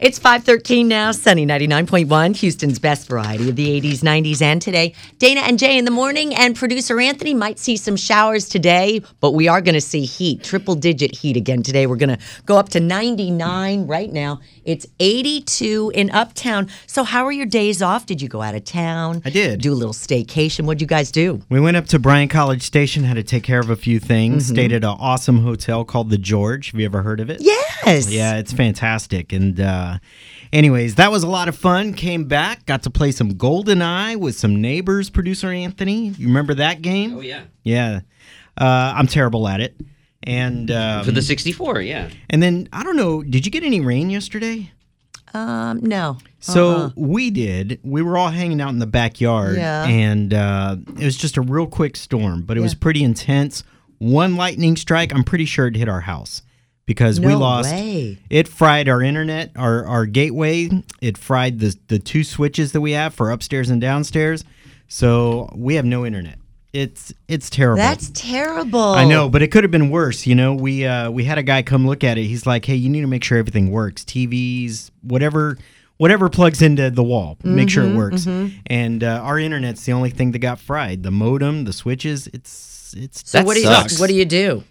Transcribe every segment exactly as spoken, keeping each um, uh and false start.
It's five thirteen now, Sunny ninety-nine point one, Houston's best variety of the eighties, nineties, and today. Dana and Jay in the morning, and producer Anthony might see some showers today, but we are going to see heat, triple-digit heat again today. We're going to go up to ninety-nine right now. It's eighty-two in Uptown. So how are your days off? Did you go out of town? I did. Do a little staycation. What did you guys do? We went up to Bryan College Station, had to take care of a few things, mm-hmm. stayed at an awesome hotel called The George. Have you ever heard of it? Yes. Yeah, it's fantastic, and uh, anyways, that was a lot of fun. Came back, got to play some GoldenEye with some neighbors, producer Anthony. You remember that game? Oh, yeah. Yeah. Uh, I'm terrible at it. And um, for the sixty-four, yeah. And then, I don't know, did you get any rain yesterday? Um, no. So uh-huh. we did. We were all hanging out in the backyard, yeah. and uh, it was just a real quick storm, but it yeah. was pretty intense. One lightning strike, I'm pretty sure it hit our house. Because no we lost, way. It fried our internet, our, our gateway. It fried the the two switches that we have for upstairs and downstairs. So we have no internet. It's it's terrible. That's terrible. I know, but it could have been worse. You know, we uh, we had a guy come look at it. He's like, "Hey, you need to make sure everything works. T Vs, whatever, whatever plugs into the wall, mm-hmm, make sure it works." Mm-hmm. And uh, our internet's the only thing that got fried. The modem, the switches. It's it's. So that what do sucks. you what do you do?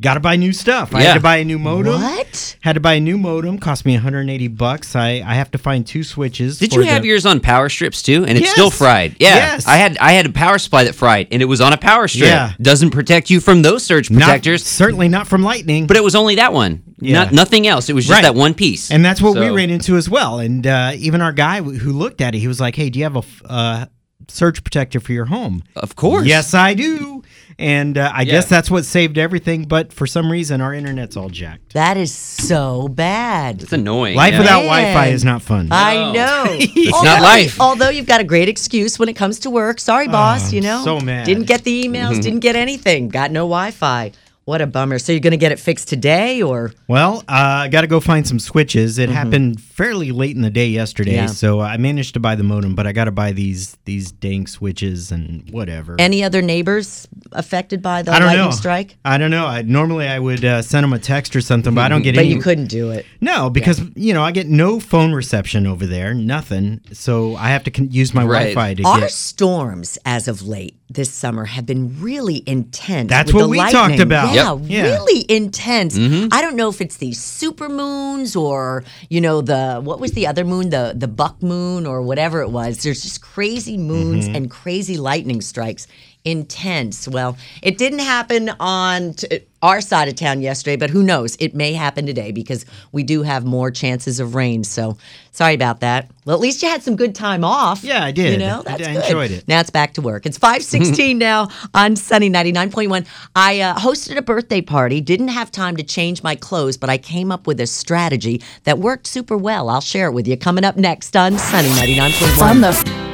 Got to buy new stuff. Yeah. I had to buy a new modem. What? Had to buy a new modem. Cost me one hundred eighty bucks. I, I have to find two switches. Did you have the... yours on power strips too? And it's yes. still fried. Yeah. Yes. I had I had a power supply that fried, and it was on a power strip. Yeah. Doesn't protect you from those surge protectors. Not, certainly not from lightning. But it was only that one. Yeah. Not, nothing else. It was just right. that one piece. And that's what so. we ran into as well. And uh, even our guy who looked at it, he was like, "Hey, do you have a uh, surge protector for your home?" Of course. Yes, I do. And uh, I yeah. guess that's what saved everything, but for some reason, our internet's all jacked. That is so bad. It's annoying. Life yeah. without Wi-Fi is not fun. No. I know. It's although, not life. Although you've got a great excuse when it comes to work. Sorry, boss, oh, you know. So mad. Didn't get the emails, mm-hmm. didn't get anything, got no Wi-Fi. What a bummer. So you're going to get it fixed today, or? Well, I uh, got to go find some switches. It mm-hmm. happened fairly late in the day yesterday, yeah. so I managed to buy the modem, but I got to buy these these dang switches and whatever. Any other neighbors affected by the lightning know. strike? I don't know. I, normally I would uh, send them a text or something, mm-hmm. but I don't get but any. But you couldn't do it. No, because yeah. you know I get no phone reception over there, nothing, so I have to con- use my right. Wi-Fi to Our get. Our storms as of late this summer have been really intense. That's with what the we lightning. talked about. Yeah. Yeah, yep. yeah, really intense. Mm-hmm. I don't know if it's these super moons or, you know, the, what was the other moon? The the buck moon or whatever it was. There's just crazy moons mm-hmm. and crazy lightning strikes. Intense. Well, it didn't happen on t- our side of town yesterday, but who knows? It may happen today because we do have more chances of rain. So sorry about that. Well, at least you had some good time off. Yeah, I did. You know, that's I, I good. enjoyed it. Now it's back to work. It's five sixteen now on Sunny ninety-nine point one. I uh, hosted a birthday party, didn't have time to change my clothes, but I came up with a strategy that worked super well. I'll share it with you coming up next on Sunny ninety-nine point one. From the...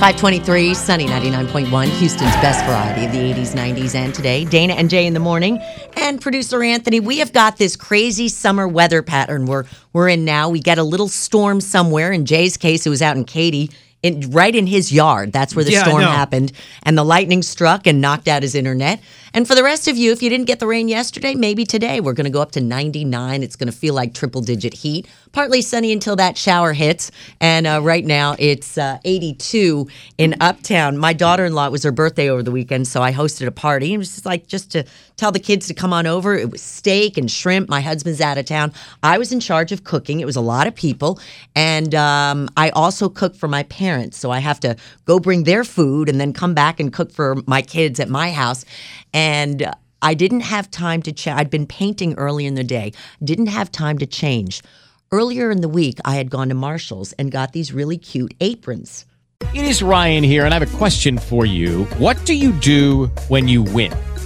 five twenty-three, Sunny ninety-nine point one, Houston's best variety of the eighties, nineties, and today. Dana and Jay in the morning. And producer Anthony, we have got this crazy summer weather pattern we're, we're in now. We get a little storm somewhere. In Jay's case, it was out in Katy, in, right in his yard. That's where the yeah, storm happened. And the lightning struck and knocked out his internet. And for the rest of you, if you didn't get the rain yesterday, maybe today. We're going to go up to ninety-nine. It's going to feel like triple-digit heat. Partly sunny until that shower hits. And uh, right now, it's uh, eighty-two in Uptown. My daughter-in-law, it was her birthday over the weekend, so I hosted a party. It was just like just to tell the kids to come on over. It was steak and shrimp. My husband's out of town. I was in charge of cooking. It was a lot of people. And um, I also cooked for my parents, so I have to go bring their food and then come back and cook for my kids at my house. And And I didn't have time to change. I'd been painting early in the day. Didn't have time to change. Earlier in the week, I had gone to Marshall's and got these really cute aprons. It is Ryan here, and I have a question for you. What do you do when you win?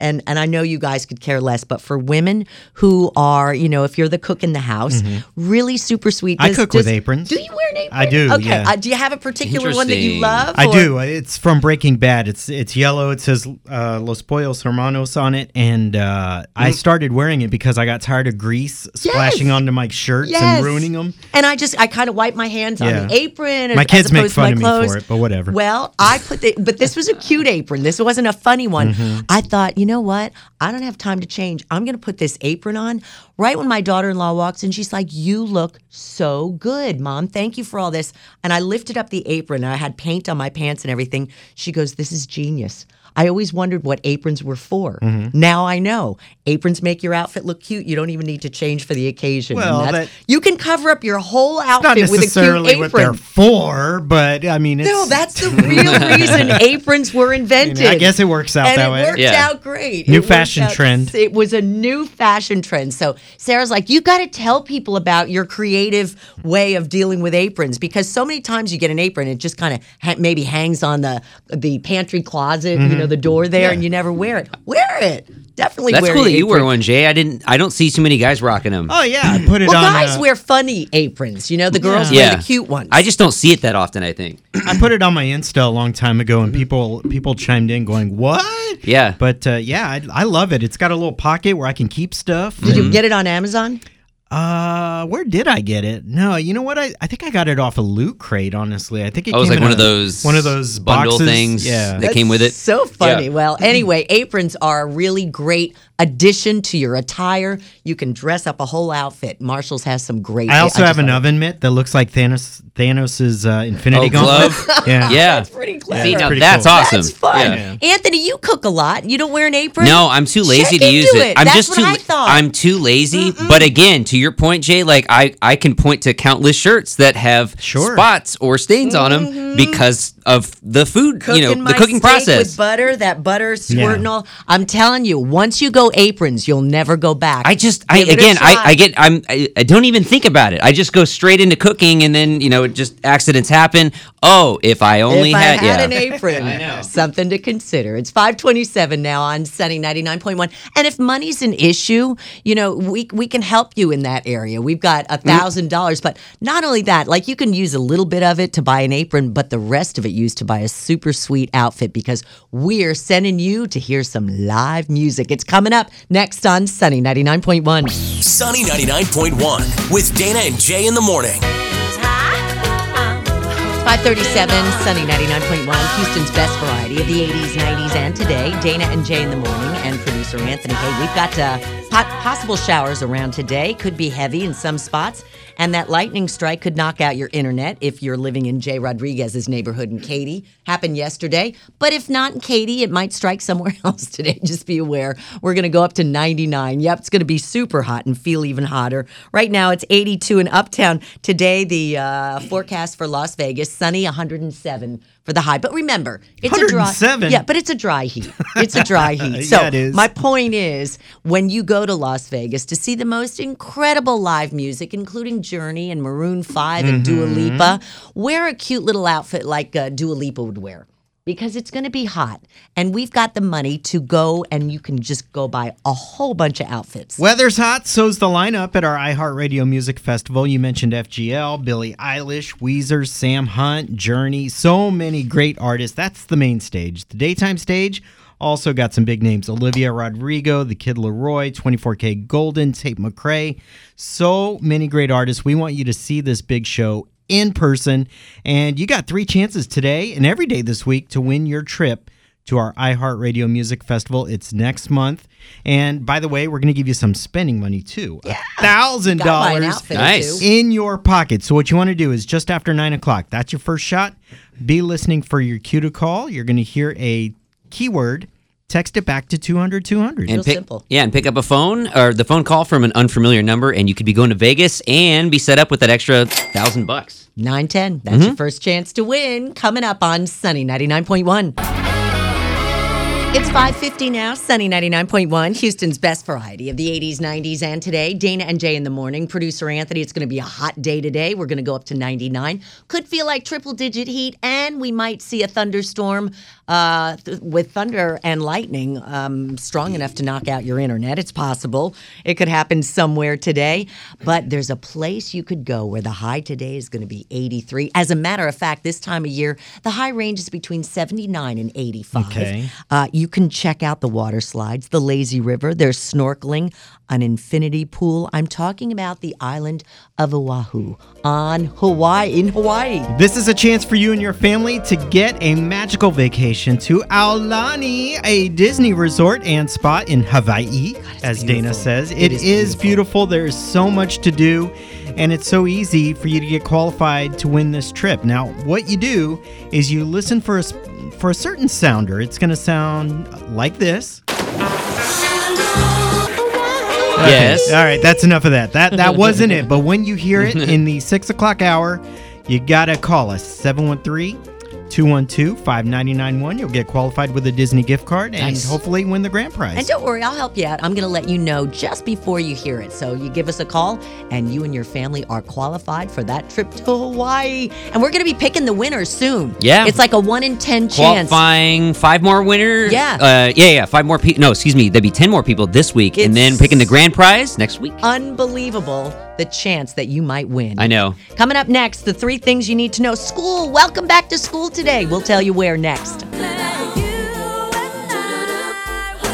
And and I know you guys could care less, but for women who are, you know, if you're the cook in the house, mm-hmm. really super sweet. Does, I cook does, with aprons. Do you wear an apron? I do. Okay. Yeah. Uh, do you have a particular one that you love? I or? do. It's from Breaking Bad. It's it's yellow. It says uh, Los Pollos Hermanos on it, and uh, mm. I started wearing it because I got tired of grease splashing yes. onto my shirts yes. and ruining them. And I just I kind of wipe my hands yeah. on the apron. My kids make fun of me for it, but whatever. Well, I put the but this was a cute apron. This wasn't a funny one. Mm-hmm. I thought, you know what? I don't have time to change. I'm going to put this apron on. Right when my daughter-in-law walks in, she's like, you look so good, Mom. Thank you for all this. And I lifted up the apron, and I had paint on my pants and everything. She goes, this is genius. I always wondered what aprons were for. Mm-hmm. Now I know. Aprons make your outfit look cute. You don't even need to change for the occasion. Well, that, you can cover up your whole outfit with a cute apron. Not necessarily what they're for, but I mean, it's... No, that's the real reason aprons were invented. You know, I guess it works out and that way. And it worked yeah. out great. New it fashion out, trend. It was a new fashion trend. So Sarah's like, you got to tell people about your creative way of dealing with aprons, because so many times you get an apron, it just kind of ha- maybe hangs on the, the pantry closet, mm-hmm. you know, the door there, yeah. and you never wear it. Wear it. Definitely That's wear cool it. That's cool that you wear one, Jay. I didn't. I don't see too many guys rocking them. Oh, yeah. I put it well, on. Well, guys uh, wear funny aprons. You know, the girls yeah. wear the cute ones. I just don't see it that often, I think. I put it on my Insta a long time ago, and people people chimed in going, what? Yeah. But, uh, yeah, I, I love it. It's got a little pocket where I can keep stuff. Did and... you get it on Amazon? Uh, where did I get it? No, you know what? I, I think I got it off a Loot Crate, honestly. I think it oh, came was like in one a, of those one of those bundle boxes. things yeah. that That's came with it. So funny. Yeah. Well, anyway, aprons are a really great addition to your attire. You can dress up a whole outfit. Marshall's has some great. I also I have an oven mitt that looks like Thanos Thanos's uh, Infinity oh, Gauntlet. Glove? Yeah, yeah, that's pretty clever. See, now, that's, that's cool. awesome. That's fun. Yeah. Yeah. Anthony, you cook a lot. You don't wear an apron. No, I'm too lazy Check to use it. it. I'm that's just what too. I thought. I'm too lazy. Mm-mm. But again, to your point, Jay, like I, I can point to countless shirts that have sure. spots or stains mm-hmm. on them because of the food, cooking you know, the cooking process. With butter, that butter squirting yeah. all. I'm telling you, once you go aprons, you'll never go back. I just, I Give again, I, I get, I'm, I, I don't even think about it. I just go straight into cooking, and then you know, it just accidents happen. Oh, if I only if had, I had yeah. an apron, I know. Something to consider. It's five twenty-seven now on Sunny ninety-nine point one, and if money's an issue, you know, we we can help you in that area. We've got a thousand dollars, but not only that, like you can use a little bit of it to buy an apron, but the rest of it used to buy a super sweet outfit, because we're sending you to hear some live music. It's coming up next on Sunny ninety-nine point one. Sunny ninety-nine point one with Dana and Jay in the morning. five thirty-seven, Sunny ninety-nine point one, Houston's best variety of the eighties, nineties, and today. Dana and Jay in the morning, and producer Anthony. Hey, we've got uh, po- possible showers around today. Could be heavy in some spots, and that lightning strike could knock out your internet if you're living in Jay Rodriguez's neighborhood in Katy. Happened yesterday, but if not in Katy, it might strike somewhere else today. Just be aware. We're going to go up to ninety-nine. Yep, it's going to be super hot and feel even hotter. Right now, it's eighty-two in Uptown. Today, the uh, forecast for Las Vegas, sunny, one hundred seven for the high. But remember, it's one hundred seven? A dry. Yeah, but it's a dry heat. It's a dry heat. So yeah, it is. My point is, when you go to Las Vegas to see the most incredible live music, including Journey and Maroon five and mm-hmm. Dua Lipa, wear a cute little outfit like uh, Dua Lipa would wear, because it's going to be hot, and we've got the money to go, and you can just go buy a whole bunch of outfits. Weather's hot, so's the lineup at our iHeartRadio Music Festival. You mentioned F G L, Billie Eilish, Weezer, Sam Hunt, Journey, so many great artists. That's the main stage. The daytime stage also got some big names. Olivia Rodrigo, The Kid Laroi, twenty-four K Golden, Tate McRae. So many great artists. We want you to see this big show in person, and you got three chances today and every day this week to win your trip to our iHeartRadio Music Festival. It's next month, and by the way, we're going to give you some spending money too. A thousand dollars in your pocket. So what you want to do is just after nine o'clock. That's your first shot. Be listening for your cue to call. You're going to hear a keyword text it back to two hundred two hundred. Real simple. Yeah, and pick up a phone or the phone call from an unfamiliar number, and you could be going to Vegas and be set up with that extra thousand bucks. nine ten. That's mm-hmm. your first chance to win. Coming up on Sunny ninety-nine point one. It's five fifty now, Sunny ninety-nine point one, Houston's best variety of the eighties, nineties, and today. Dana and Jay in the morning. Producer Anthony, it's going to be a hot day today. We're going to go up to ninety-nine. Could feel like triple-digit heat, and we might see a thunderstorm uh, th- with thunder and lightning um, strong enough to knock out your internet. It's possible. It could happen somewhere today. But there's a place you could go where the high today is going to be eighty-three. As a matter of fact, this time of year, the high range is between seventy-nine and eighty-five. Okay. Uh, You can check out the water slides, the lazy river. There's snorkeling, an infinity pool. I'm talking about the island of Oahu on Hawaii, in Hawaii. This is a chance for you and your family to get a magical vacation to Aulani, a Disney resort and spa in Hawaii. God, as beautiful. Dana says. It, it is, is beautiful. beautiful. There is so much to do. And it's so easy for you to get qualified to win this trip. Now, what you do is you listen for a, for a certain sounder. It's going to sound like this. Yes. Okay. All right, that's enough of that. That that wasn't it. But when you hear it in the six o'clock hour, you got to call us, seven one three, two one two, five nine nine one. You'll get qualified with a Disney gift card and nice. Hopefully win the grand prize. And don't worry, I'll help you out. I'm going to let you know just before you hear it. So you give us a call and you and your family are qualified for that trip to Hawaii. And we're going to be picking the winners soon. Yeah. It's like a one in ten chance. Qualifying five more winners. Yeah. Uh, yeah, yeah, five more people. No, excuse me. There'd be ten more people this week. It's and then picking the grand prize next week. Unbelievable. The chance that you might win. I know. Coming up next, the three things you need to know. School, welcome back to school today. We'll tell you where next. It's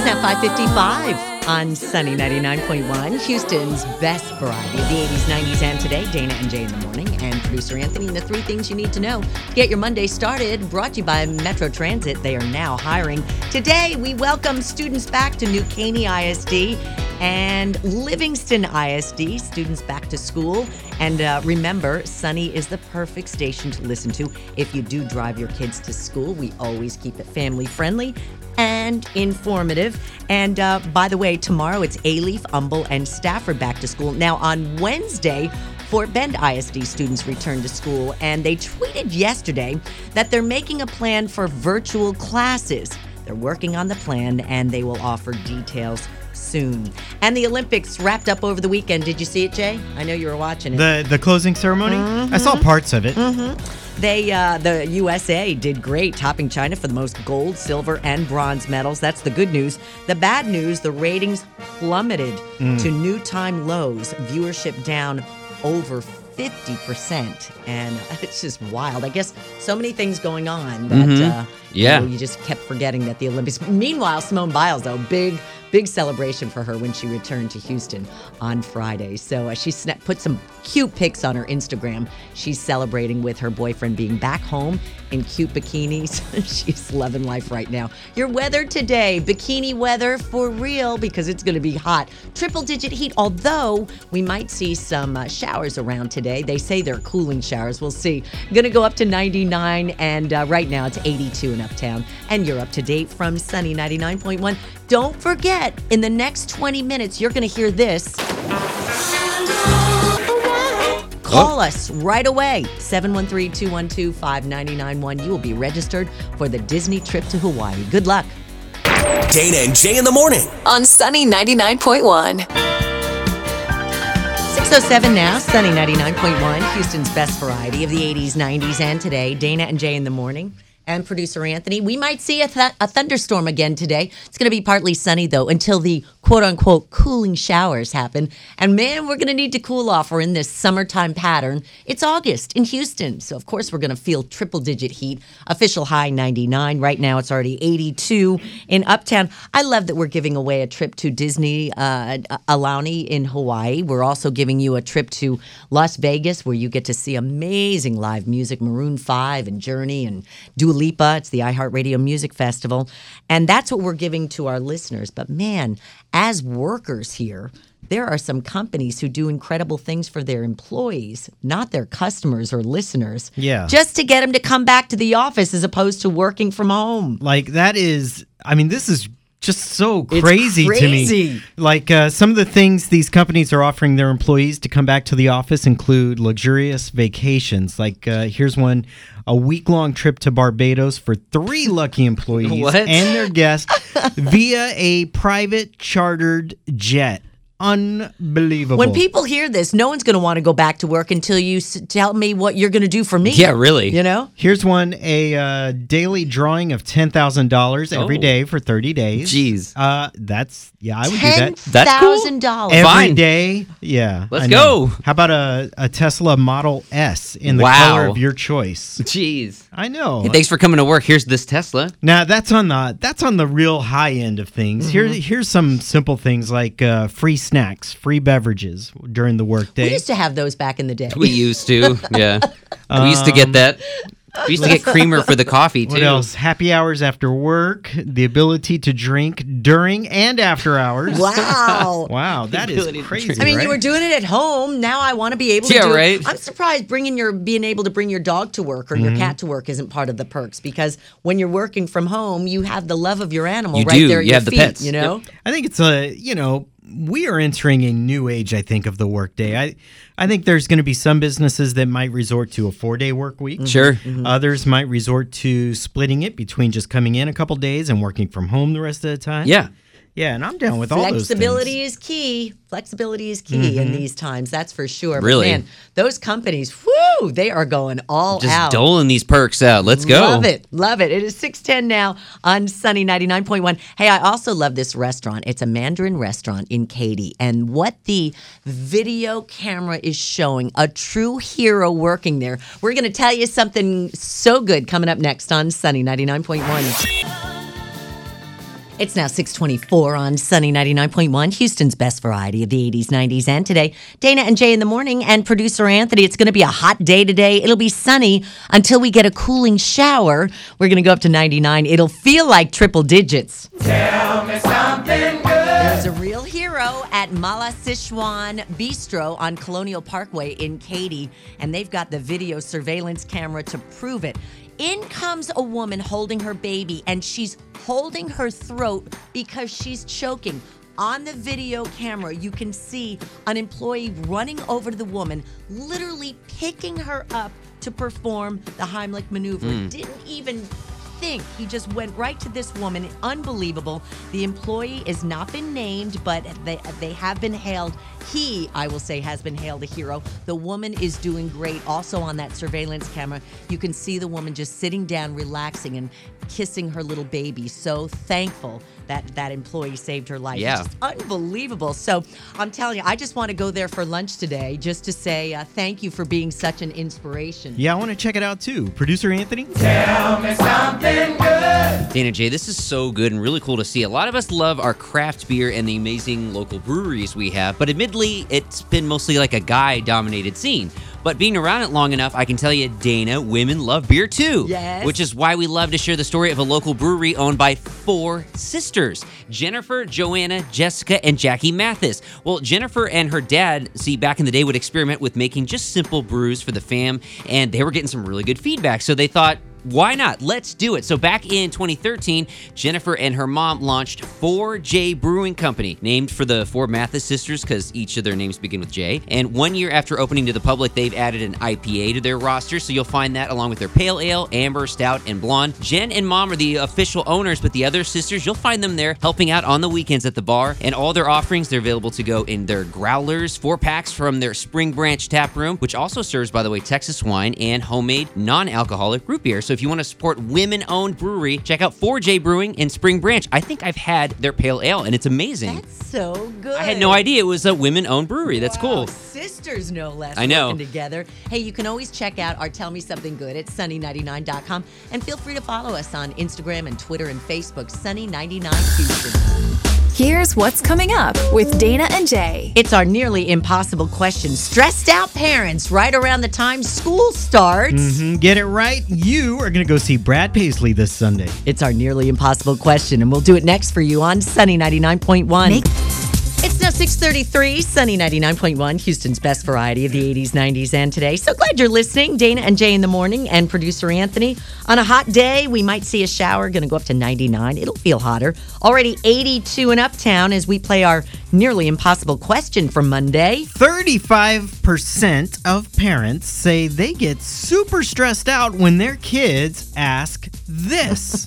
now five fifty-five on Sunny ninety-nine point one, Houston's best variety of the eighties, nineties, and today. Dana and Jay in the morning, and producer Anthony, and the three things you need to know to get your Monday started, brought to you by Metro Transit. They are now hiring. Today, we welcome students back to New Caney I S D. And Livingston I S D, students back to school. And uh, remember, Sunny is the perfect station to listen to if you do drive your kids to school. We always keep it family-friendly and informative. And uh, by the way, tomorrow it's Alief, Humble, and Stafford back to school. Now on Wednesday, Fort Bend I S D students returned to school, and they tweeted yesterday that they're making a plan for virtual classes. They're working on the plan, and they will offer details soon. And the Olympics wrapped up over the weekend. Did you see it, Jay? I know you were watching it. The the closing ceremony? Mm-hmm. I saw parts of it. Mm-hmm. They uh, the U S A did great, topping China for the most gold, silver, and bronze medals. That's the good news. The bad news, the ratings plummeted mm. to new time lows. Viewership down over fifty percent, and it's just wild. I guess so many things going on that mm-hmm. uh, yeah. you know, you just kept forgetting that the Olympics. Meanwhile, Simone Biles, though, big, big celebration for her when she returned to Houston on Friday. So uh, she sna- put some cute pics on her Instagram. She's celebrating with her boyfriend being back home in cute bikinis. She's loving life right now. Your weather today, bikini weather for real, because it's going to be hot. Triple-digit heat, although we might see some uh, showers around today. They say they're cooling showers. We'll see. Going to go up to ninety-nine, and uh, right now it's eighty-two in Uptown. And you're up to date from Sunny ninety-nine point one. Don't forget, in the next twenty minutes, you're going to hear this. Call us right away, seven one three, two one two, five nine nine one. You will be registered for the Disney trip to Hawaii. Good luck. Dana and Jay in the morning on Sunny ninety-nine point one. six oh seven now, Sunny ninety-nine point one, Houston's best variety of the eighties, nineties, and today. Dana and Jay in the morning. And producer Anthony, we might see a, th- a thunderstorm again today. It's going to be partly sunny, though, until the quote-unquote cooling showers happen. And, man, we're going to need to cool off. We're in this summertime pattern. It's August in Houston, so, of course, we're going to feel triple-digit heat. Official high ninety-nine. Right now it's already eighty-two in Uptown. I love that we're giving away a trip to Disney uh, Aulani in Hawaii. We're also giving you a trip to Las Vegas where you get to see amazing live music, Maroon five and Journey and Dua Lipa. It's the iHeartRadio Music Festival. And that's what we're giving to our listeners. But man, as workers here, there are some companies who do incredible things for their employees, not their customers or listeners. Yeah. Just to get them to come back to the office as opposed to working from home. Like that is, I mean, this is just so crazy, crazy to me. Like uh, some of the things these companies are offering their employees to come back to the office include luxurious vacations. Like uh, here's one, a week-long trip to Barbados for three lucky employees what? and their guests via a private chartered jet. Unbelievable. When people hear this, no one's going to want to go back to work until you s- tell me what you're going to do for me. Yeah, really. You know? Here's one, a uh, daily drawing of ten thousand dollars oh. every day for thirty days. Jeez. Uh, that's, yeah, I would ten, do that. That's cool. ten thousand dollars. Every Fine. day. Yeah. Let's go. How about a, a Tesla Model S in the wow. color of your choice? Jeez. I know. Hey, thanks for coming to work. Here's this Tesla. Now, that's on the that's on the real high end of things. Mm-hmm. Here, here's some simple things like uh, free snacks, free beverages during the workday. We used to have those back in the day. We used to, yeah. Um, we used to get that. We used to get creamer for the coffee, too. What else? Happy hours after work, the ability to drink during and after hours. Wow. Wow, that is crazy, drink, I mean, right? You were doing it at home. Now I want to be able to yeah, do right? it. I'm surprised bringing your being able to bring your dog to work or mm-hmm. your cat to work isn't part of the perks, because when you're working from home, you have the love of your animal you right do. there at you your have feet, the pets. You know? Yep. I think it's a, you know, we are entering a new age, I think, of the workday. I, I think there's going to be some businesses that might resort to a four-day work week. Sure. Mm-hmm. Others might resort to splitting it between just coming in a couple days and working from home the rest of the time. Yeah. Yeah, and I'm down with all those things. Flexibility is key. Flexibility is key mm-hmm. in these times, that's for sure. Really? But man, those companies, whoo, they are going all Just out. Just doling these perks out. Let's go. Love it. Love it. It is six ten now on Sunny ninety-nine point one. Hey, I also love this restaurant. It's a Mandarin restaurant in Katy. And what the video camera is showing, a true hero working there. We're going to tell you something so good coming up next on Sunny ninety-nine point one. It's now six twenty-four on Sunny ninety-nine point one, Houston's best variety of the eighties, nineties, and today. Dana and Jay in the morning, and producer Anthony. It's going to be a hot day today. It'll be sunny until we get a cooling shower. We're going to go up to ninety-nine. It'll feel like triple digits. Tell me something good. There's a real hero at Mala Sichuan Bistro on Colonial Parkway in Katy, and they've got the video surveillance camera to prove it. In comes a woman holding her baby, and she's holding her throat because she's choking. On the video camera, you can see an employee running over to the woman, literally picking her up to perform the Heimlich maneuver. Mm. Didn't even think. He just went right to this woman. Unbelievable. The employee has not been named, but they, they have been hailed. He, I will say, has been hailed a hero. The woman is doing great. Also on that surveillance camera, you can see the woman just sitting down, relaxing, and kissing her little baby. So thankful that that employee saved her life. Yeah. It's just unbelievable. So I'm telling you, I just want to go there for lunch today just to say uh, thank you for being such an inspiration. Yeah, I want to check it out too. Producer Anthony? Tell me something good. Dana J, this is so good and really cool to see. A lot of us love our craft beer and the amazing local breweries we have, but admittedly, it's been mostly like a guy-dominated scene. But being around it long enough, I can tell you, Dana, women love beer too. Yes. Which is why we love to share the story of a local brewery owned by four sisters, Jennifer, Joanna, Jessica, and Jackie Mathis. Well, Jennifer and her dad, see, back in the day would experiment with making just simple brews for the fam, and they were getting some really good feedback. So they thought, why not? Let's do it. So back in twenty thirteen, Jennifer and her mom launched four J Brewing Company, named for the four Mathis sisters because each of their names begin with J. And one year after opening to the public, they've added an I P A to their roster, so you'll find that along with their Pale Ale, Amber, Stout, and Blonde. Jen and Mom are the official owners, but the other sisters, you'll find them there helping out on the weekends at the bar. And all their offerings, they're available to go in their growlers, four packs from their Spring Branch tap room, which also serves, by the way, Texas wine and homemade non-alcoholic root beer. So if you want to support women-owned brewery, check out four J Brewing in Spring Branch. I think I've had their Pale Ale, and it's amazing. That's so good. I had no idea it was a women-owned brewery. Wow. That's cool. Sisters, no less. I know. Working together. Hey, you can always check out our Tell Me Something Good at sunny ninety-nine dot com, and feel free to follow us on Instagram and Twitter and Facebook, Sunny ninety-nine Houston. Here's what's coming up with Dana and Jay. It's our nearly impossible question. Stressed out parents right around the time school starts. Mm-hmm. Get it right. You are going to go see Brad Paisley this Sunday. It's our nearly impossible question, and we'll do it next for you on Sunny ninety-nine point one. Make- It's now six thirty-three, Sunny ninety-nine point one, Houston's best variety of the eighties, nineties, and today. So glad you're listening. Dana and Jay in the morning and producer Anthony. On a hot day, we might see a shower. Going to go up to ninety-nine. It'll feel hotter. Already eighty-two in Uptown as we play our nearly impossible question for Monday. thirty-five percent of parents say they get super stressed out when their kids ask this.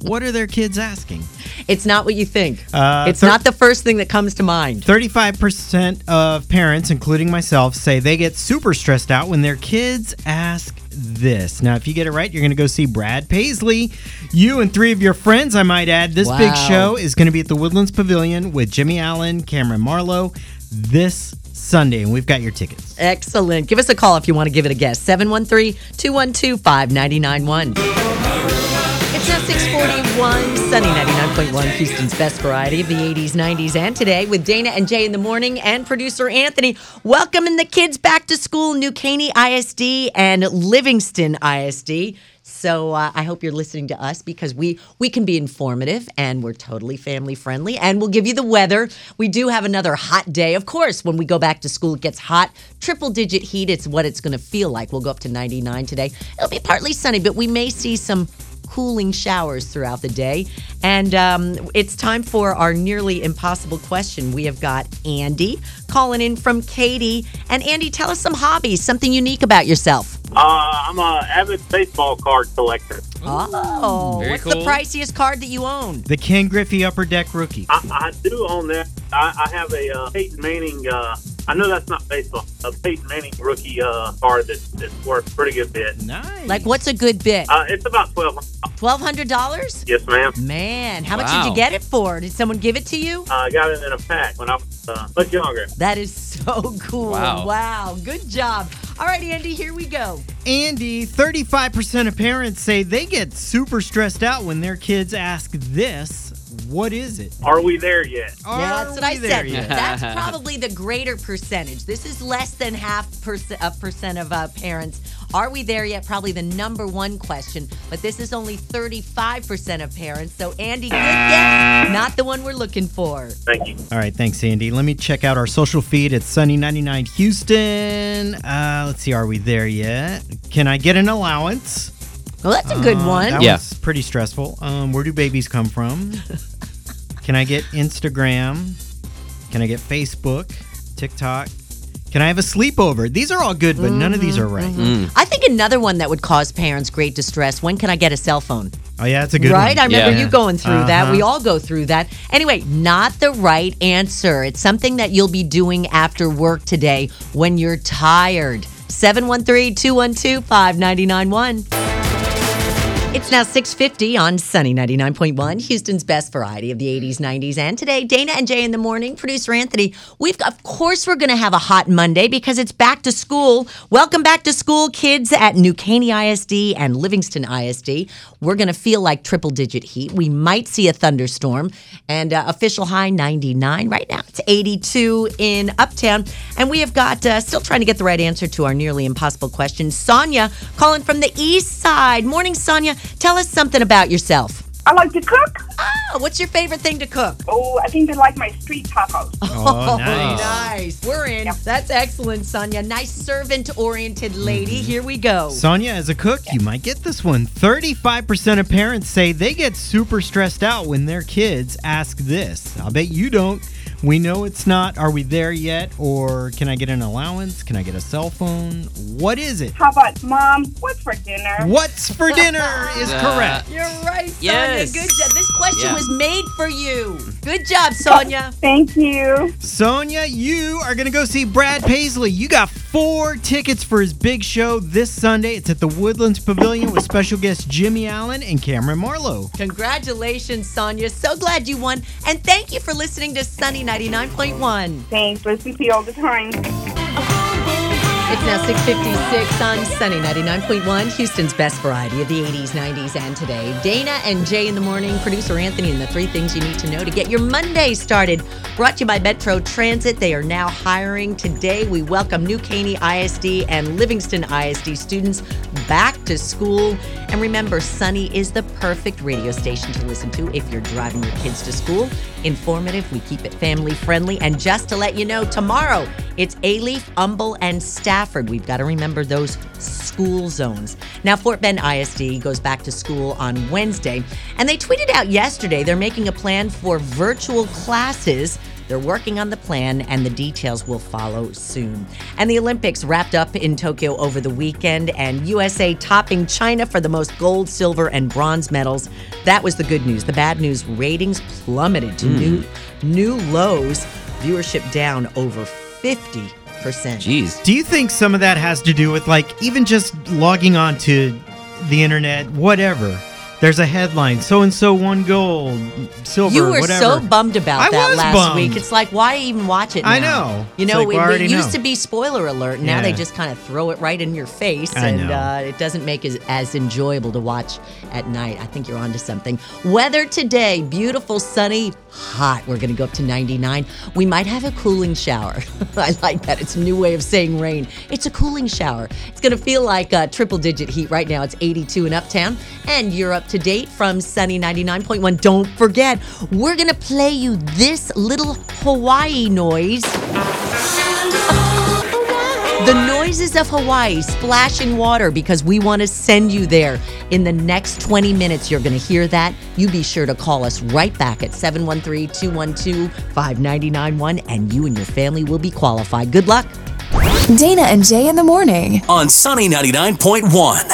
What are their kids asking? It's not what you think. Uh, it's thir- not the first thing that comes to mind. thirty-five percent of parents, including myself, say they get super stressed out when their kids ask this. Now, if you get it right, you're going to go see Brad Paisley. You and three of your friends, I might add. This wow. big show is going to be at the Woodlands Pavilion with Jimmy Allen, Cameron Marlowe, this Sunday, and we've got your tickets. Excellent. Give us a call if you want to give it a guess. seven one three, two one two, five nine nine one. It's now six forty-one, Sunny ninety-nine point one, Houston's best variety of the eighties, nineties, and today with Dana and Jay in the morning and producer Anthony. Welcoming the kids back to school, New Caney I S D and Livingston I S D. So uh, I hope you're listening to us because we, we can be informative and we're totally family friendly and we'll give you the weather. We do have another hot day. Of course, when we go back to school, it gets hot. Triple digit heat, it's what it's going to feel like. We'll go up to ninety-nine today. It'll be partly sunny, but we may see some cooling showers throughout the day. And um, it's time for our nearly impossible question. We have got Andy calling in from Katy. And Andy, tell us some hobbies, something unique about yourself. Uh, I'm an avid baseball card collector. Oh, Very what's cool. the priciest card that you own? The Ken Griffey Upper Deck Rookie. I, I do own that. I, I have a uh, Peyton Manning, uh, I know that's not baseball, a Peyton Manning rookie uh, card that's, that's worth a pretty good bit. Nice. Like, what's a good bit? Uh, it's about twelve hundred dollars. twelve hundred dollars? Yes, ma'am. Man, how wow. much did you get it for? Did someone give it to you? Uh, I got it in a pack when I was uh, much younger. That is so cool. Wow. Wow. Good job. All right, Andy, here we go. Andy, thirty-five percent of parents say they get super stressed out when their kids ask this. What is it? Are we there yet? Are yeah, that's what I said. Yet? That's probably the greater percentage. This is less than half percent, a percent of uh, parents. Are we there yet? Probably the number one question. But this is only thirty-five percent of parents. So, Andy, good guess. Not the one we're looking for. Thank you. All right. Thanks, Andy. Let me check out our social feed. It's Sunny ninety-nine Houston. Uh, let's see. Are we there yet? Can I get an allowance? Well, that's a good uh, one. That yeah. was pretty stressful. Um, where do babies come from? Can I get Instagram? Can I get Facebook? TikTok? Can I have a sleepover? These are all good, but mm-hmm. none of these are right. Mm-hmm. I think another one that would cause parents great distress, when can I get a cell phone? Oh, yeah, that's a good right? one. Right? I remember yeah. you going through uh-huh. that. We all go through that. Anyway, not the right answer. It's something that you'll be doing after work today when you're tired. seven one three, two one two, five nine nine one. It's now six fifty on Sunny ninety-nine point one, Houston's best variety of the eighties, nineties, and today. Dana and Jay in the morning, producer Anthony. We've got, of course we're going to have a hot Monday because it's back to school. Welcome back to school, kids, at New Caney I S D and Livingston I S D. We're going to feel like triple-digit heat. We might see a thunderstorm and uh, official high ninety-nine. Right now it's eighty-two in Uptown. And we have got, uh, still trying to get the right answer to our nearly impossible question, Sonia calling from the east side. Morning, Sonia. Tell us something about yourself. I like to cook. Ah, what's your favorite thing to cook? Oh, I think they like my street tacos. Oh, oh nice. nice. We're in. Yep. That's excellent, Sonia. Nice servant-oriented lady. Mm-hmm. Here we go. Sonia, as a cook, yes. you might get this one. thirty-five percent of parents say they get super stressed out when their kids ask this. I'll bet you don't. We know it's not, are we there yet? Or can I get an allowance? Can I get a cell phone? What is it? How about, Mom, what's for dinner? What's for dinner is uh, correct. You're right, Sonia. Yes. Good job. This question yeah. was made for you. Good job, Sonia. Thank you. Sonia, you are going to go see Brad Paisley. You got four tickets for his big show this Sunday. It's at the Woodlands Pavilion with special guests Jimmy Allen and Cameron Marlowe. Congratulations, Sonia. So glad you won. And thank you for listening to Sunny ninety-nine point one. Thanks. Listen to you all the time. It's now six fifty-six on Sunny ninety-nine point one, Houston's best variety of the eighties, nineties, and today. Dana and Jay in the morning, producer Anthony, and the three things you need to know to get your Monday started. Brought to you by Metro Transit. They are now hiring today. We welcome New Caney I S D and Livingston I S D students back to school. And remember, Sunny is the perfect radio station to listen to if you're driving your kids to school. Informative, we keep it family-friendly. And just to let you know, tomorrow it's Alief, Humble, and Stafford. We've got to remember those school zones. Now, Fort Bend I S D goes back to school on Wednesday. And they tweeted out yesterday they're making a plan for virtual classes. They're working on the plan, and the details will follow soon. And the Olympics wrapped up in Tokyo over the weekend, and U S A topping China for the most gold, silver, and bronze medals. That was the good news. The bad news, ratings plummeted to mm. new new lows. Viewership down over fifty percent. Jeez. Do you think some of that has to do with, like, even just logging on to the internet, whatever? There's a headline, so-and-so won gold, silver, whatever. You were whatever. so bummed about I that last bummed. week. It's like, why even watch it now? I know. You know, like, it, it used know. to be spoiler alert, and yeah. now they just kind of throw it right in your face, I and uh, it doesn't make it as enjoyable to watch at night. I think you're onto something. Weather today, beautiful, sunny, hot. We're going to go up to ninety-nine. We might have a cooling shower. I like that. It's a new way of saying rain. It's a cooling shower. It's going to feel like uh, triple-digit heat right now. It's eighty-two in Uptown, and you're up to date from Sunny ninety-nine point one. Don't forget, we're going to play you this little Hawaii noise. The noises of Hawaii, splashing water, because we want to send you there. In the next twenty minutes, you're going to hear that. You be sure to call us right back at seven one three, two one two, five nine nine one, and you and your family will be qualified. Good luck. Dana and Jay in the morning on Sunny ninety-nine point one.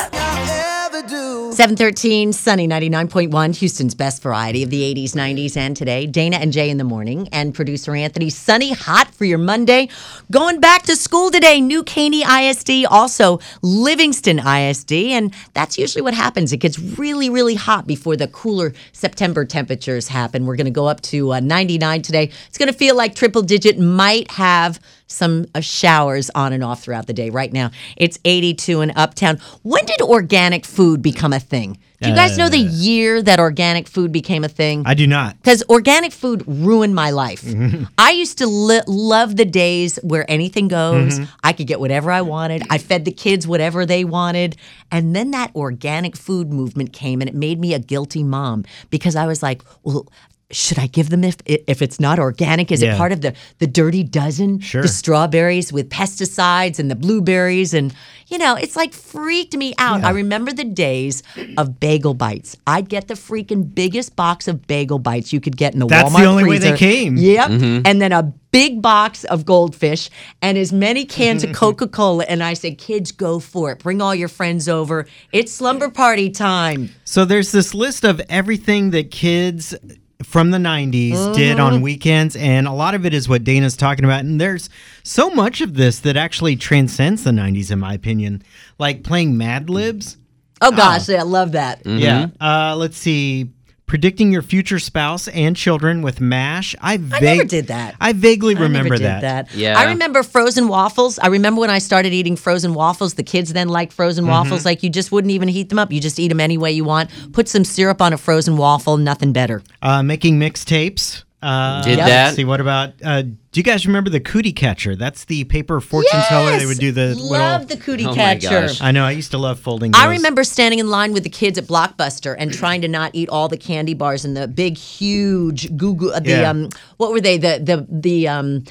seven thirteen, Sunny ninety-nine point one, Houston's best variety of the eighties, nineties, and today. Dana and Jay in the morning, and producer Anthony. Sunny, hot for your Monday. Going back to school today, New Caney I S D, also Livingston I S D, and that's usually what happens. It gets really, really hot before the cooler September temperatures happen. We're going to go up to uh, ninety-nine today. It's going to feel like triple digit. Might have some uh, showers on and off throughout the day. Right now, it's eighty-two in Uptown. When did organic food become a thing? Do you guys know the year that organic food became a thing? I do not. Because organic food ruined my life. Mm-hmm. I used to li- love the days where anything goes. Mm-hmm. I could get whatever I wanted. I fed the kids whatever they wanted. And then that organic food movement came, and it made me a guilty mom because I was like, well, should I give them if if it's not organic? Is yeah. it part of the, the dirty dozen? Sure. The strawberries with pesticides and the blueberries. And, you know, it's like freaked me out. Yeah. I remember the days of bagel bites. I'd get the freaking biggest box of bagel bites you could get in the That's Walmart freezer. That's the only freezer. way they came. Yep. Mm-hmm. And then a big box of goldfish and as many cans of Coca-Cola. And I said, kids, go for it. Bring all your friends over. It's slumber party time. So there's this list of everything that kids from the nineties uh-huh. did on weekends, and a lot of it is what Dana's talking about, and there's so much of this that actually transcends the nineties, in my opinion, like playing Mad Libs. Oh gosh, oh. Yeah, I love that. Mm-hmm. Yeah. Uh, let's see. Predicting your future spouse and children with MASH. I, vague, I never did that. I vaguely remember I never did that. that. Yeah. I remember frozen waffles. I remember when I started eating frozen waffles. The kids then liked frozen mm-hmm. waffles. Like, you just wouldn't even heat them up. You just eat them any way you want. Put some syrup on a frozen waffle. Nothing better. Uh, making mixtapes. Uh, Did yep. that. Let's see, what about, uh, do you guys remember the cootie catcher? That's the paper fortune yes! teller. They would do the little... love the cootie oh catcher. I know, I used to love folding those. I remember standing in line with the kids at Blockbuster and trying to not eat all the candy bars and the big, huge, goo goo, the, yeah. um, what were they, the, the, the, um...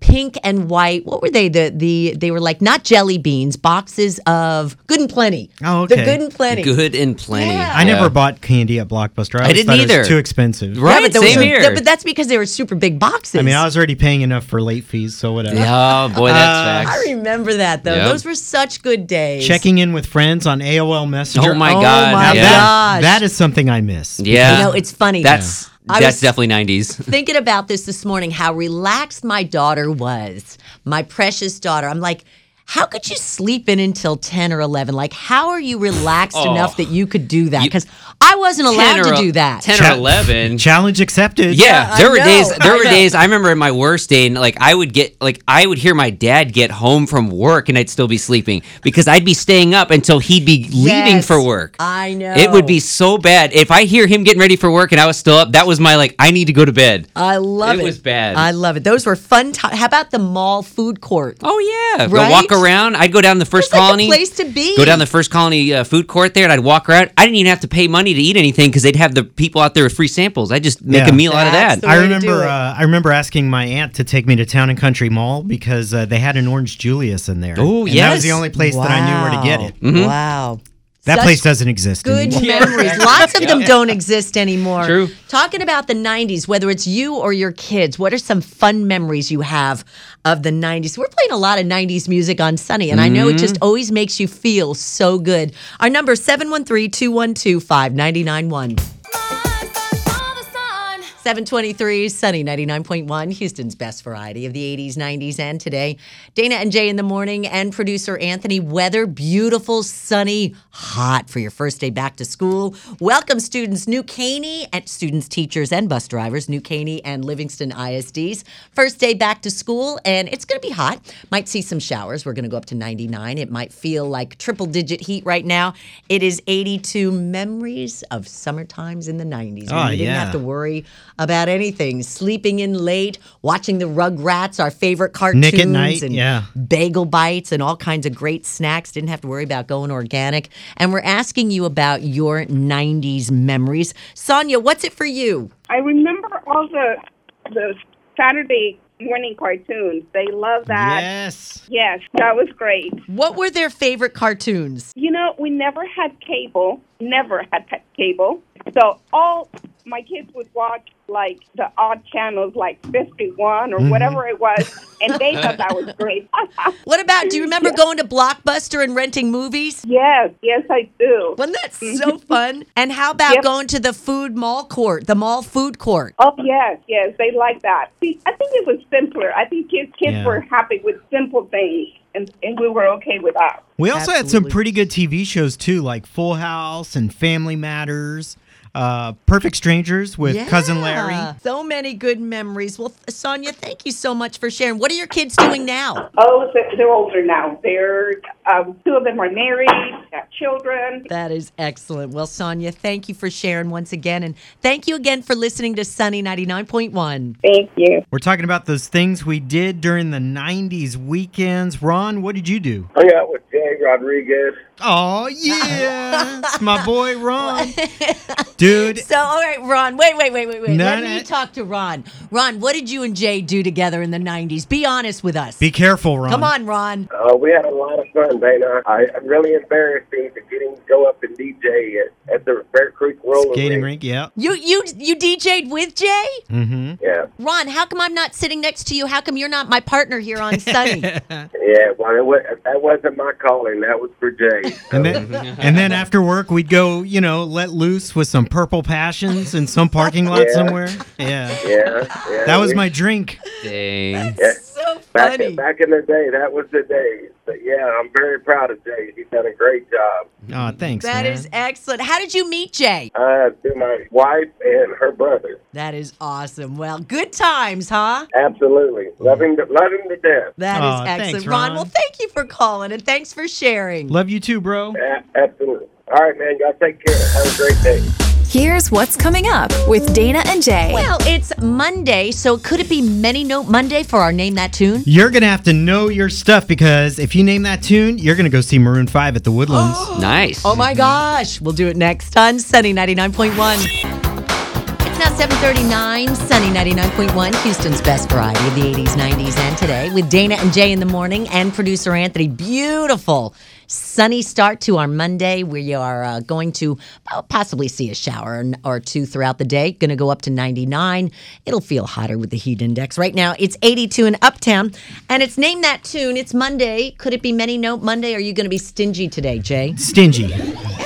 pink and white. What were they? The the they were like not jelly beans, boxes of Good and Plenty. Oh, okay. The Good and Plenty. Good and Plenty. Yeah. I yeah. never bought candy at Blockbuster. I, I didn't either. It was too expensive. Right. Yeah, but same here. Th- but that's because they were super big boxes. I mean, I was already paying enough for late fees, so whatever. Oh boy, that's uh, facts. I remember that though. Yep. Those were such good days. Checking in with friends on A O L Messenger. Oh my oh god. My yeah. gosh. That is something I miss. Yeah. You know, it's funny. That's. Yeah. I That's definitely nineties. Thinking about this this morning, how relaxed my daughter was, my precious daughter. I'm like, How could you sleep in until ten or eleven? Like, how are you relaxed oh. enough that you could do that? Because I wasn't allowed to do that. ten or eleven. Challenge accepted. Yeah. yeah there I were know, days, there I were know. days, I remember in my worst day, and like, I would get, like, I would hear my dad get home from work and I'd still be sleeping because I'd be staying up until he'd be leaving yes, for work. I know. It would be so bad. If I hear him getting ready for work and I was still up, that was my, like, I need to go to bed. I love it. It was bad. I love it. Those were fun times. How about the mall food court? Oh, yeah. Right? The walk around. I'd go down the first That's colony. Like a place to be. Go down the first colony uh, food court there, and I'd walk around. I didn't even have to pay money to eat anything because they'd have the people out there with free samples. I'd just make yeah. a meal That's out of that. I remember. Uh, I remember asking my aunt to take me to Town and Country Mall because uh, they had an Orange Julius in there. Oh, yes. That was the only place wow. that I knew where to get it. Mm-hmm. Wow. That Such place doesn't exist good anymore. Good memories. Lots of them don't exist anymore. True. Talking about the nineties, whether it's you or your kids, what are some fun memories you have of the nineties? We're playing a lot of nineties music on Sunny, and mm-hmm. I know it just always makes you feel so good. Our number is seven one three, two one two, five nine nine one. seven twenty-three, Sunny ninety-nine point one, Houston's best variety of the eighties, nineties, and today. Dana and Jay in the morning, and producer Anthony. Weather, beautiful, sunny, hot for your first day back to school. Welcome, students, New Caney, and students, teachers, and bus drivers, New Caney and Livingston I S Ds. First day back to school, and it's going to be hot. Might see some showers. We're going to go up to ninety-nine. It might feel like triple-digit heat right now. It is eighty-two. Memories of summer times in the nineties. Oh, you didn't yeah. have to worry about anything, sleeping in late, watching the Rugrats, our favorite cartoons, Nick at Night, and yeah. bagel bites and all kinds of great snacks. Didn't have to worry about going organic. And we're asking you about your nineties memories. Sonia, what's it for you? I remember all the the Saturday morning cartoons. They love that. Yes. Yes, that was great. What were their favorite cartoons? You know, we never had cable, never had cable. So all my kids would watch, like, the odd channels, like fifty-one or mm-hmm. whatever it was, and they thought that was great. What about, do you remember yes. going to Blockbuster and renting movies? Yes, yes, I do. Well, that's so fun. And how about yep. going to the food mall court, the mall food court? Oh, yes, yes, they like that. See, I think it was simpler. I think kids, kids yeah. were happy with simple things. And, and we were okay with that. We also Absolutely. had some pretty good T V shows, too, like Full House and Family Matters, uh, Perfect Strangers with yeah. Cousin Larry. So many good memories. Well, Sonia, thank you so much for sharing. What are your kids doing now? Oh, they're older now. They're um, two of them are married, got children. That is excellent. Well, Sonia, thank you for sharing once again. And thank you again for listening to Sunny ninety-nine point one. Thank you. We're talking about those things we did during the nineties weekends. Ron, what did you do? I got with Jay Rodriguez. Oh, yeah. It's my boy, Ron. Dude. So, all right, Ron. Wait, wait, wait, wait, wait. Let me talk to Ron. Ron, what did you and Jay do together in the nineties? Be honest with us. Be careful, Ron. Come on, Ron. Uh, we had a lot of fun, Dana. I, I'm really embarrassed to getting, go up and D J at, at the Bear Creek Roller Skating Rink. Rink, yeah. You, you, you D J'd with Jay? Mm-hmm. Yeah. Ron, how come I'm not sitting next to you? How come you're not my partner here on Sunny? Yeah, well, it was, that wasn't my calling. That was for Jay. So. And, then, and then after work, we'd go, you know, let loose with some Purple Passions in some parking lot yeah. somewhere. Yeah. yeah. Yeah. That was my drink. Dang. That's yeah. so funny. Back in, back in the day, that was the day. But yeah, I'm very proud of Jay. He's done a great job. Oh, thanks, That man. is excellent. How did you meet Jay? Uh, through my wife and her brother. That is awesome. Well, good times, huh? Absolutely. Love him to, love him to death. That oh, is excellent. Thanks, Ron. Ron, well, thank you for calling, and thanks for sharing. Love you too, bro. Yeah, absolutely. All right, man. Y'all take care. Have a great day. Here's what's coming up with Dana and Jay. Well, it's Monday, so could it be Many Note Monday for our Name That Tune? You're going to have to know your stuff because if you name that tune, you're going to go see Maroon five at the Woodlands. Oh, nice. Oh, my gosh. We'll do it next on Sunny ninety-nine point one. It's now seven thirty-nine, Sunny ninety-nine point one, Houston's best variety of the eighties, nineties, and today with Dana and Jay in the morning and producer Anthony. Beautiful. Sunny start to our Monday. We are uh, going to possibly see a shower or two throughout the day. Going to go up to ninety-nine. It'll feel hotter with the heat index. Right now, it's eighty-two in Uptown. And it's Name That Tune. It's Monday. Could it be Many Note Monday? Or are you going to be stingy today, Jay? Stingy.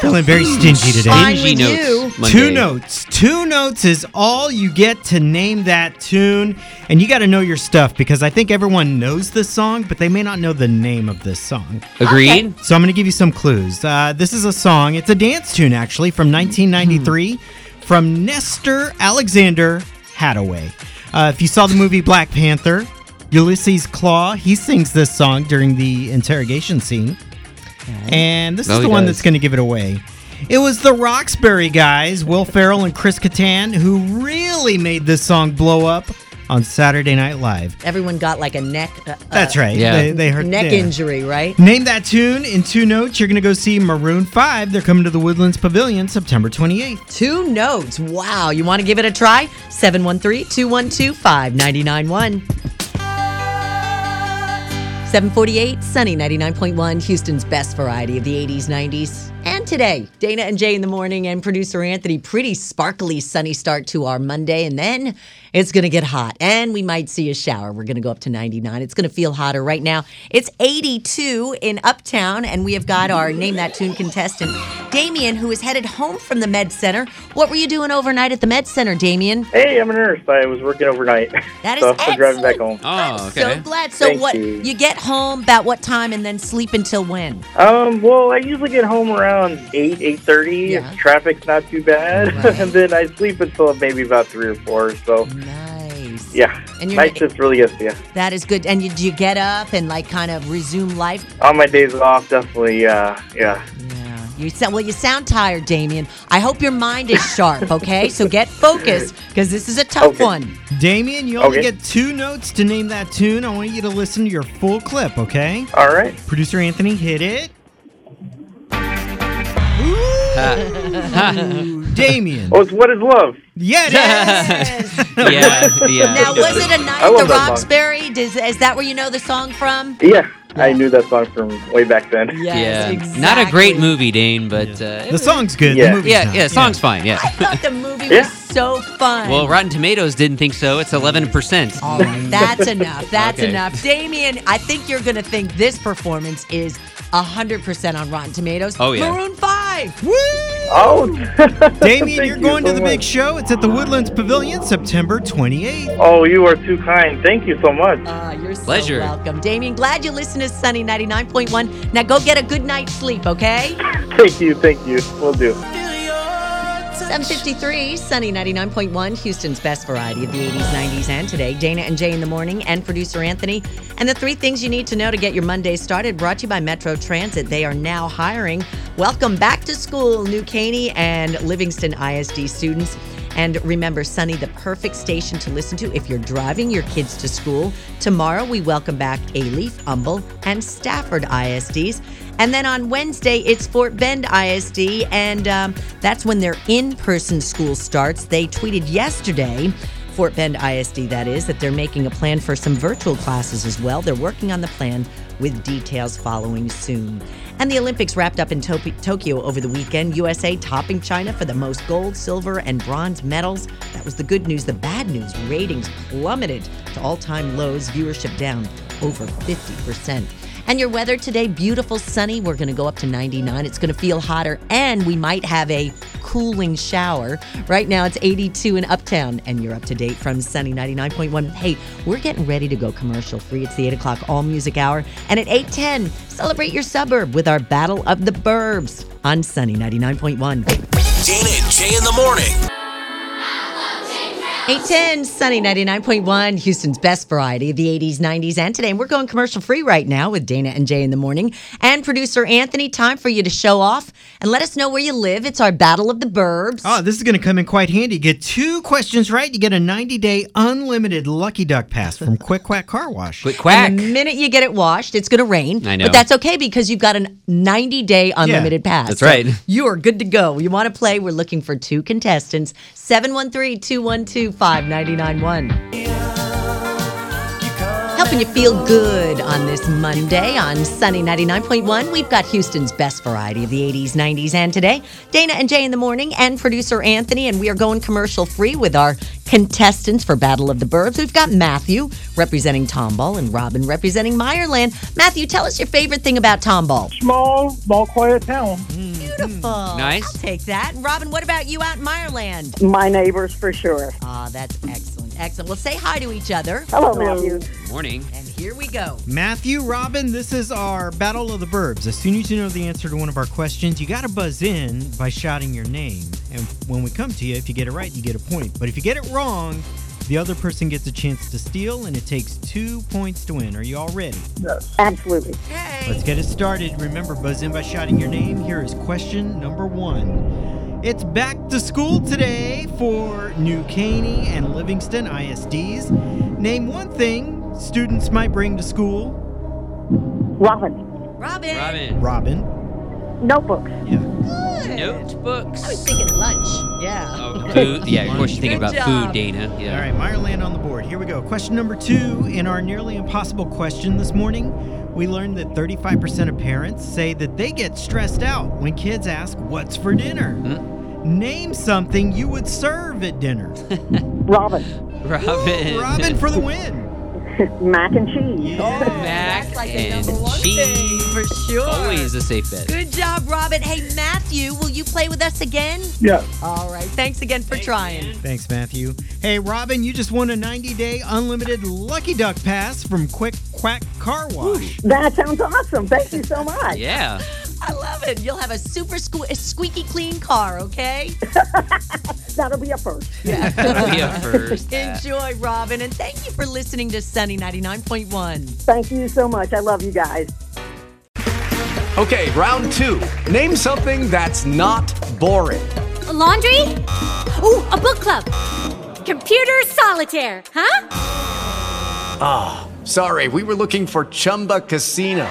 Feeling very stingy today. Stingy notes. Two notes. Two notes is all you get to name that tune. And you got to know your stuff because I think everyone knows this song, but they may not know the name of this song. Agreed. Okay. So I'm going to give you some clues. Uh, this is a song. It's a dance tune, actually, from nineteen ninety-three mm-hmm. from Nestor Alexander Hathaway. Uh, if you saw the movie Black Panther, Ulysses Claw, he sings this song during the interrogation scene. And this no, is the one does. that's going to give it away. It was the Roxbury guys, Will Ferrell and Chris Kattan, who really made this song blow up on Saturday Night Live. Everyone got like a neck. Uh, that's right. Yeah. They, they hurt neck yeah. injury, right? Name that tune in two notes. You're going to go see Maroon five. They're coming to the Woodlands Pavilion September twenty-eighth. Two notes. Wow. You want to give it a try? seven one three, two one two, five nine nine one. seven forty-eight, Sunny ninety-nine point one, Houston's best variety of the eighties, nineties, and today. Dana and Jay in the morning and producer Anthony. Pretty sparkly sunny start to our Monday, and then it's going to get hot, and we might see a shower. We're going to go up to ninety-nine. It's going to feel hotter right now. It's eighty-two in Uptown, and we have got our Name That Tune contestant, Damien, who is headed home from the Med Center. What were you doing overnight at the Med Center, Damien? Hey, I'm a nurse. I was working overnight. That is so excellent. I'm driving back home. Oh, I'm okay. so glad. So Thank what you. you get home about what time and then sleep until when? Um, well, I usually get home around eight, eight thirty. Yeah. If traffic's not too bad. Right. And then I sleep until maybe about three or four. So. Nice. Yeah. And night shift really gets to you. That is good. And you, do you get up and like kind of resume life? On my days off, definitely. Uh, yeah. Yeah. You sound, well, you sound tired, Damien. I hope your mind is sharp, okay? So get focused because this is a tough okay. one. Damien, you only okay. get two notes to name that tune. I want you to listen to your full clip, okay? All right. Producer Anthony, hit it. Damien. Oh, it's What Is Love. Yeah, it is. yeah, yeah. Now, was it a night at the Roxbury? Does, is that where you know the song from? Yeah, yeah, I knew that song from way back then. Yes, yeah, exactly. Not a great movie, Dane, but uh, the was, song's good. Yeah, the movie's yeah, not. yeah, the song's yeah. fine. Yeah, I thought the movie yeah. was so fun. Well, Rotten Tomatoes didn't think so. It's eleven percent. All right, that's enough. That's okay. enough, Damien. I think you're gonna think this performance is one hundred percent on Rotten Tomatoes. Oh, yeah. Maroon five. Woo! Oh. Damien, you're going you so to the much. big show. It's at the Woodlands Pavilion, September twenty-eighth. Oh, you are too kind. Thank you so much. Uh, you're so Pleasure. welcome. Damien, glad you listened to Sunny ninety-nine point one. Now go get a good night's sleep, okay? Thank you. Thank you. Will do. seven fifty-three, Sunny ninety-nine point one, Houston's best variety of the eighties, nineties, and today. Dana and Jay in the morning and producer Anthony. And the three things you need to know to get your Monday started brought to you by Metro Transit. They are now hiring. Welcome back to school, New Caney and Livingston I S D students. And remember, Sunny, the perfect station to listen to if you're driving your kids to school. Tomorrow, we welcome back Alief, Humble, and Stafford I S Ds. And then on Wednesday, it's Fort Bend I S D, and um, that's when their in-person school starts. They tweeted yesterday, Fort Bend I S D, that is, that they're making a plan for some virtual classes as well. They're working on the plan with details following soon. And the Olympics wrapped up in Tokyo over the weekend. U S A topping China for the most gold, silver, and bronze medals. That was the good news. The bad news, ratings plummeted to all-time lows. Viewership down over fifty percent. And your weather today, beautiful, sunny. We're going to go up to ninety-nine. It's going to feel hotter, and we might have a cooling shower. Right now, it's eighty-two in Uptown, and you're up to date from Sunny ninety-nine point one. Hey, we're getting ready to go commercial-free. It's the eight o'clock all-music hour, and at eight ten, celebrate your suburb with our Battle of the Burbs on Sunny ninety-nine point one. Dana and Jay in the morning. eight ten, Sunny ninety-nine point one, Houston's best variety of the eighties, nineties, and today. And we're going commercial-free right now with Dana and Jay in the morning. And producer Anthony, time for you to show off and let us know where you live. It's our Battle of the Burbs. Oh, this is going to come in quite handy. Get two questions right, you get a ninety-day unlimited Lucky Duck pass from Quick Quack Car Wash. Quick Quack. And the minute you get it washed, it's going to rain. I know. But that's okay because you've got a ninety-day unlimited yeah, pass. That's right. So you are good to go. You want to play? We're looking for two contestants. seven one three, two one two, five nine nine one. helping you feel good on this Monday on Sunny ninety-nine point one. We've got Houston's best variety of the eighties, nineties, and today. Dana and Jay in the morning and producer Anthony, and we are going commercial-free with our contestants for Battle of the Burbs. We've got Matthew representing Tomball and Robin representing Meyerland. Matthew, tell us your favorite thing about Tomball. Small, small, quiet town. Mm. Beautiful. Nice. I'll take that. Robin, what about you out in Meyerland? My neighbors, for sure. Ah, oh, that's excellent. Excellent. Well, say hi to each other. Hello, Matthew. Morning. And here we go. Matthew, Robin, this is our Battle of the Burbs. As soon as you know the answer to one of our questions, you got to buzz in by shouting your name. And when we come to you, if you get it right, you get a point. But if you get it wrong, the other person gets a chance to steal, and it takes two points to win. Are you all ready? Yes. Absolutely. Yay. Let's get it started. Remember, buzz in by shouting your name. Here is question number one. It's back to school today for New Caney and Livingston I S Ds. Name one thing students might bring to school. Robin. Robin. Robin. Robin. Notebooks. Yeah. Good. Notebooks. I was thinking lunch. Yeah. Oh, food. Yeah, of course you're thinking Good about job. Food, Dana. Yeah. All right, Meyerland on the board. Here we go. Question number two. In our nearly impossible question this morning, we learned that thirty-five percent of parents say that they get stressed out when kids ask, what's for dinner? Hmm? Name something you would serve at dinner. Robin. Robin. Ooh, Robin for the win. Mac and cheese. Yeah. Oh, mac that's like and the number one cheese. Thing for sure. Always a safe bet. Good job, Robin. Hey, Matthew, will you play with us again? Yeah. All right. Thanks again for Thanks, trying. Man. Thanks, Matthew. Hey, Robin, you just won a ninety-day unlimited Lucky Duck pass from Quick Quack Car Wash. Ooh, that sounds awesome. Thank you so much. Yeah. I love it. You'll have a super sque- squeaky clean car, okay? That'll be a first. Yeah, that'll be a first. Enjoy, Robin, and thank you for listening to Sunny ninety-nine point one. Thank you so much. I love you guys. Okay, round two. Name something that's not boring. A laundry? Ooh, a book club. Computer solitaire, huh? Ah, oh, sorry. We were looking for Chumba Casino.